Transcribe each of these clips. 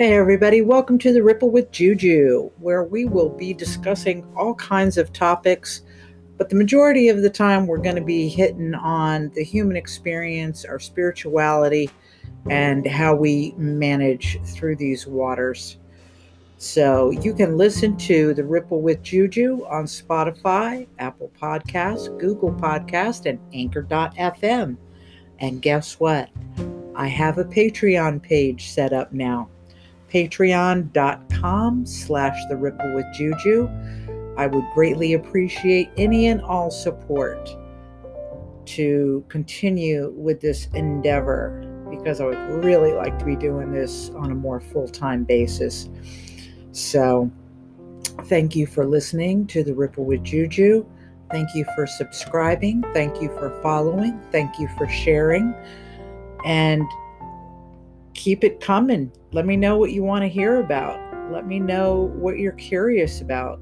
Hey everybody, welcome to the Ripple with Juju, where we will be discussing all kinds of topics, but the majority of the time we're going to be hitting on the human experience, our spirituality, and how we manage through these waters. So you can listen to the Ripple with Juju on Spotify, Apple Podcasts, Google Podcasts, and Anchor.fm. And guess what? I have a Patreon page set up now. Patreon.com/the Ripple with Juju. I would greatly appreciate any and all support to continue with this endeavor, because I would really like to be doing this on a more full-time basis. So thank you for listening to the Ripple with Juju. Thank you for subscribing. Thank you for following. Thank you for sharing. And keep it coming. Let me know what you want to hear about. Let me know what you're curious about.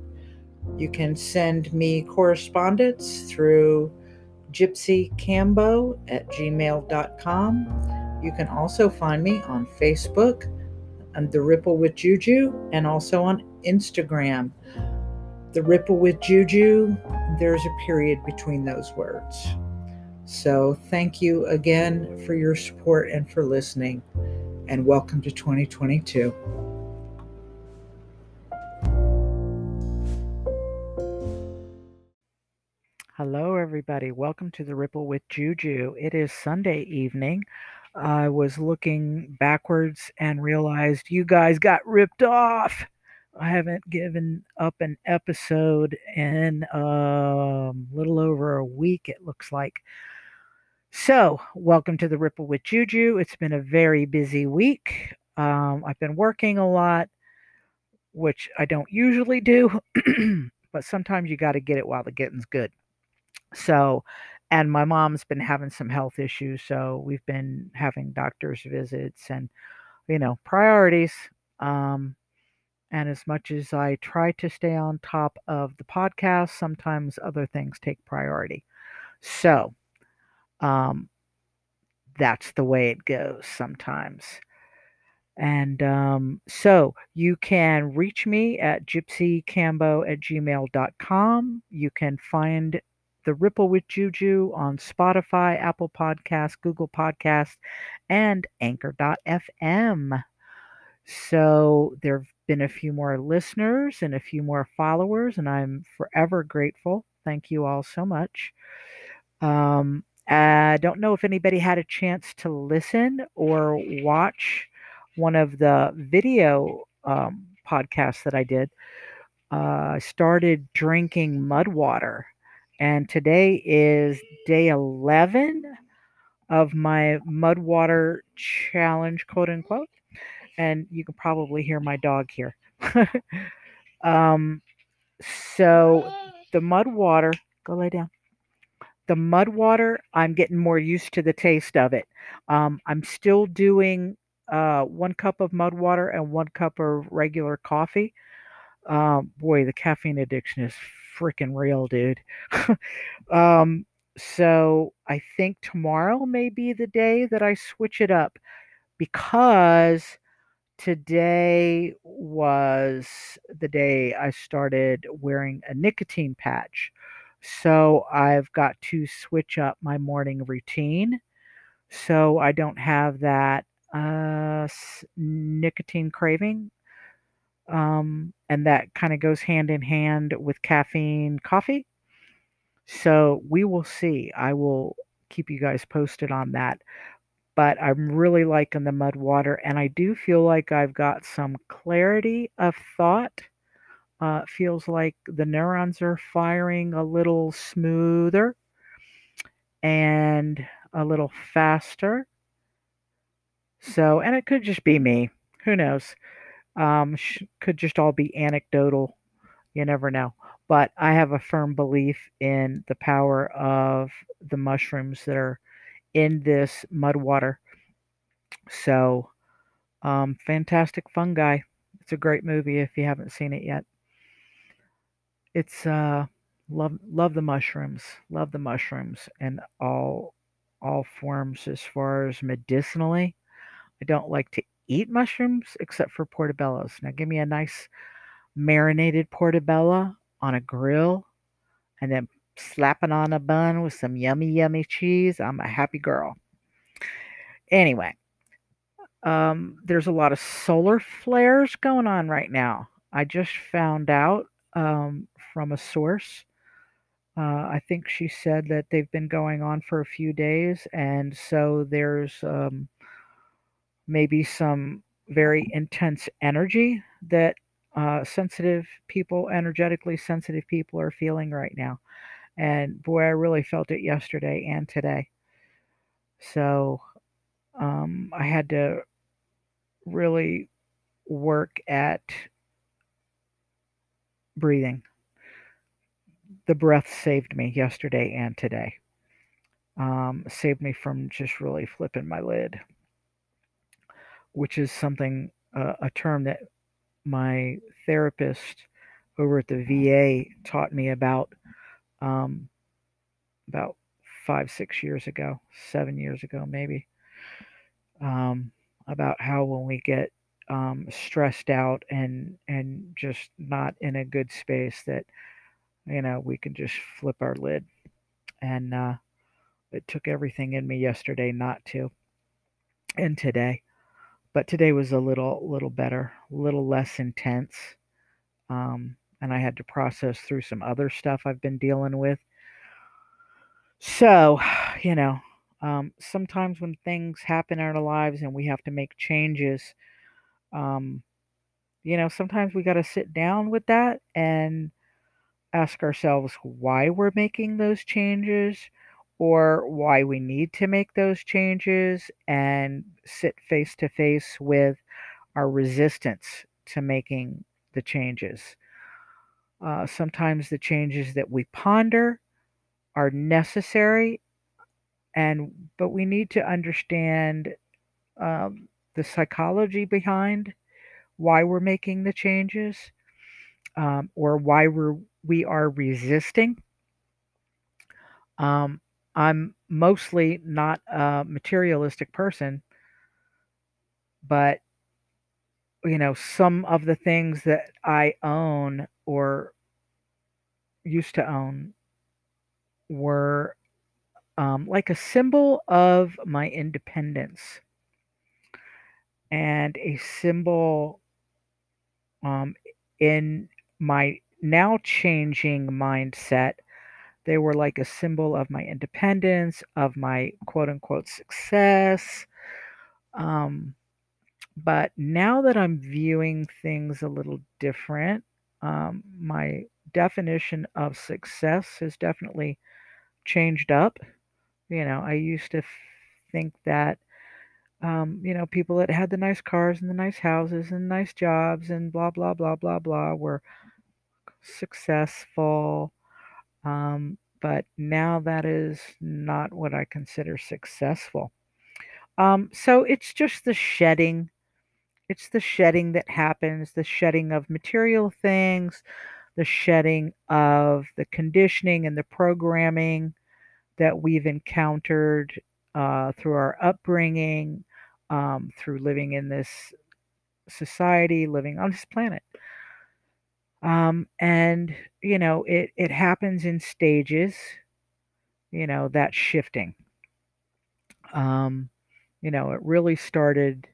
You can send me correspondence through gypsycambo@gmail.com. You can also find me on Facebook and The Ripple with Juju, and also on Instagram. The Ripple with Juju, there's a period between those words. So thank you again for your support and for listening, and welcome to 2022. Hello, everybody. Welcome to the Ripple with Juju. It is Sunday evening. I was looking backwards and realized you guys got ripped off. I haven't given up an episode in a little over a week, it looks like. So, welcome to the Ripple with Juju. It's been a very busy week. I've been working a lot, which I don't usually do, but sometimes you got to get it while the getting's good. So, and my mom's been having some health issues, so we've been having doctor's visits and, you know, priorities. And as much as I try to stay on top of the podcast, sometimes other things take priority. So, that's the way it goes sometimes. And so you can reach me at gypsycambo@gmail.com. You can find The Ripple with Juju on Spotify, Apple Podcasts, Google Podcasts, and Anchor.fm. So there have been a few more listeners and a few more followers, and I'm forever grateful. Thank you all so much. I don't know if anybody had a chance to listen or watch one of the video podcasts that I did. I started drinking mud water. And today is day 11 of my Mud Water challenge, quote unquote. And you can probably hear my dog here. So the mud water, go lay down. The mud water, I'm getting more used to the taste of it. I'm still doing 1 cup of mud water and 1 cup of regular coffee. Boy, the caffeine addiction is freaking real, dude. So I think tomorrow may be the day that I switch it up, because today was the day I started wearing a nicotine patch. So I've got to switch up my morning routine so I don't have that nicotine craving. And that kind of goes hand in hand with caffeine coffee. So we will see. I will keep you guys posted on that. But I'm really liking the mud water. And I do feel like I've got some clarity of thought. Feels like the neurons are firing a little smoother and a little faster. So, and it could just be me. Who knows? Could just all be anecdotal. You never know. But I have a firm belief in the power of the mushrooms that are in this mud water. So, fantastic fungi. It's a great movie if you haven't seen it yet. It's, love the mushrooms. Love the mushrooms in all forms as far as medicinally. I don't like to eat mushrooms except for portobellos. Now give me a nice marinated portobello on a grill and then slap it on a bun with some yummy, yummy cheese. I'm a happy girl. Anyway, there's a lot of solar flares going on right now. I just found out from a source. I think she said that they've been going on for a few days, and so there's maybe some very intense energy that energetically sensitive people are feeling right now. And boy, I really felt it yesterday and today. So I had to really work at breathing. The breath saved me yesterday and today. Saved me from just really flipping my lid, which is something, a term that my therapist over at the VA taught me about 7 years ago, maybe, about how when we get stressed out and just not in a good space that, you know, we can just flip our lid. And it took everything in me yesterday not to, and today. But today was a little better, a little less intense. And I had to process through some other stuff I've been dealing with. So, you know, sometimes when things happen in our lives and we have to make changes, you know, sometimes we got to sit down with that and ask ourselves why we're making those changes or why we need to make those changes, and sit face to face with our resistance to making the changes. Sometimes the changes that we ponder are necessary, but we need to understand the psychology behind why we're making the changes, or why we are resisting. I'm mostly not a materialistic person, but you know, some of the things that I own or used to own were like a symbol of my independence and a symbol in my now changing mindset. They were like a symbol of my independence, of my quote-unquote success. But now that I'm viewing things a little different, my definition of success has definitely changed up. You know, I used to think that, you know, people that had the nice cars and the nice houses and nice jobs and blah, blah, blah, blah, blah were successful. But now that is not what I consider successful. So it's just the shedding. It's the shedding that happens, the shedding of material things, the shedding of the conditioning and the programming that we've encountered through our upbringing, through living in this society, living on this planet. And you know, it happens in stages, you know, that shifting. You know, it really started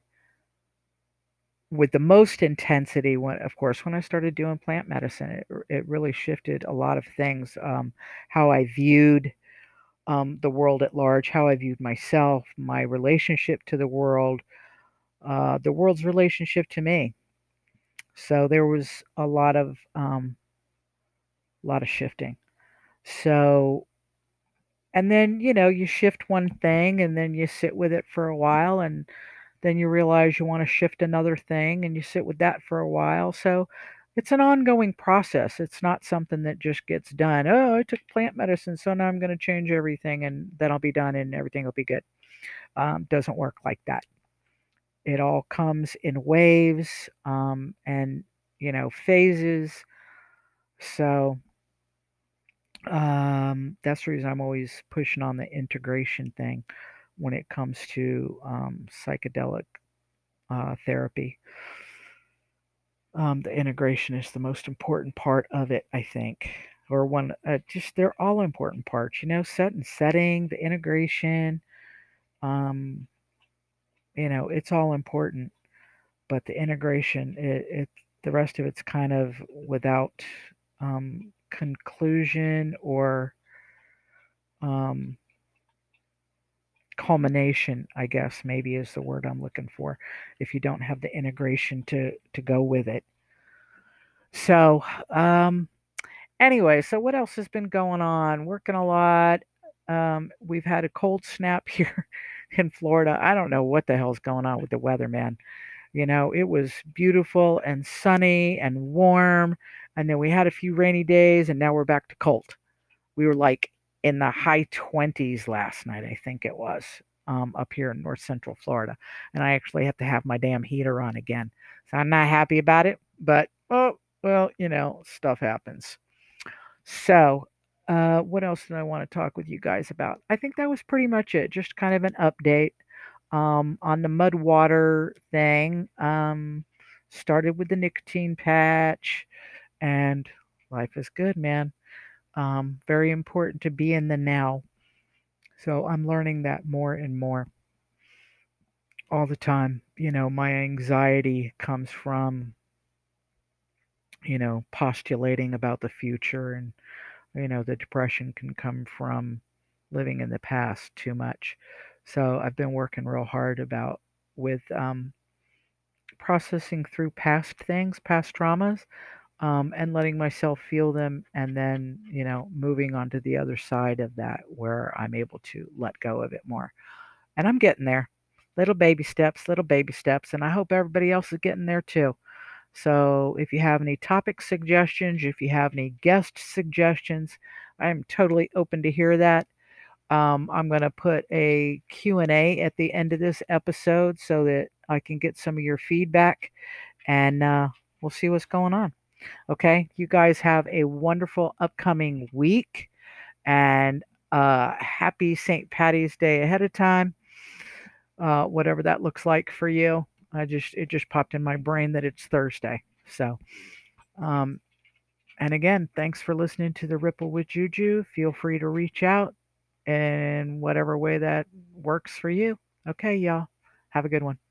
with the most intensity when I started doing plant medicine. It really shifted a lot of things, how I viewed the world at large, how I viewed myself, my relationship to the world, the world's relationship to me. So there was a lot of shifting. So, and then, you know, you shift one thing and then you sit with it for a while, and then you realize you want to shift another thing and you sit with that for a while. So it's an ongoing process. It's not something that just gets done. Oh, I took plant medicine, so now I'm going to change everything and then I'll be done and everything will be good. Doesn't work like that. It all comes in waves, and, you know, phases. So that's the reason I'm always pushing on the integration thing when it comes to psychedelic therapy. The integration is the most important part of it, I think. Or one, just they're all important parts, you know, setting, the integration, you know, it's all important, but the integration, the rest of it's kind of without conclusion or culmination, I guess, maybe is the word I'm looking for, if you don't have the integration to go with it. So, anyway, so what else has been going on? Working a lot. We've had a cold snap here in Florida. I don't know what the hell's going on with the weather, man. You know, it was beautiful and sunny and warm. And then we had a few rainy days, and now we're back to cold. We were like in the high 20s last night, I think it was, up here in North Central Florida. And I actually have to have my damn heater on again. So I'm not happy about it, but, oh, well, you know, stuff happens. So what else did I want to talk with you guys about? I think that was pretty much it. Just kind of an update on the Mud Water thing. Started with the nicotine patch, and life is good, man. Very important to be in the now. So I'm learning that more and more all the time. You know, my anxiety comes from, you know, postulating about the future, and, you know, the depression can come from living in the past too much. So I've been working real hard with processing through past things, past traumas, and letting myself feel them, and then, you know, moving on to the other side of that, where I'm able to let go of it more. And I'm getting there. Little baby steps, and I hope everybody else is getting there too. So if you have any topic suggestions, if you have any guest suggestions, I'm totally open to hear that. I'm going to put a Q&A at the end of this episode so that I can get some of your feedback, and we'll see what's going on. Okay, you guys have a wonderful upcoming week, and happy St. Patty's Day ahead of time, whatever that looks like for you. It just popped in my brain that it's Thursday. So, and again, thanks for listening to the Ripple with Juju. Feel free to reach out in whatever way that works for you. Okay, y'all. Have a good one.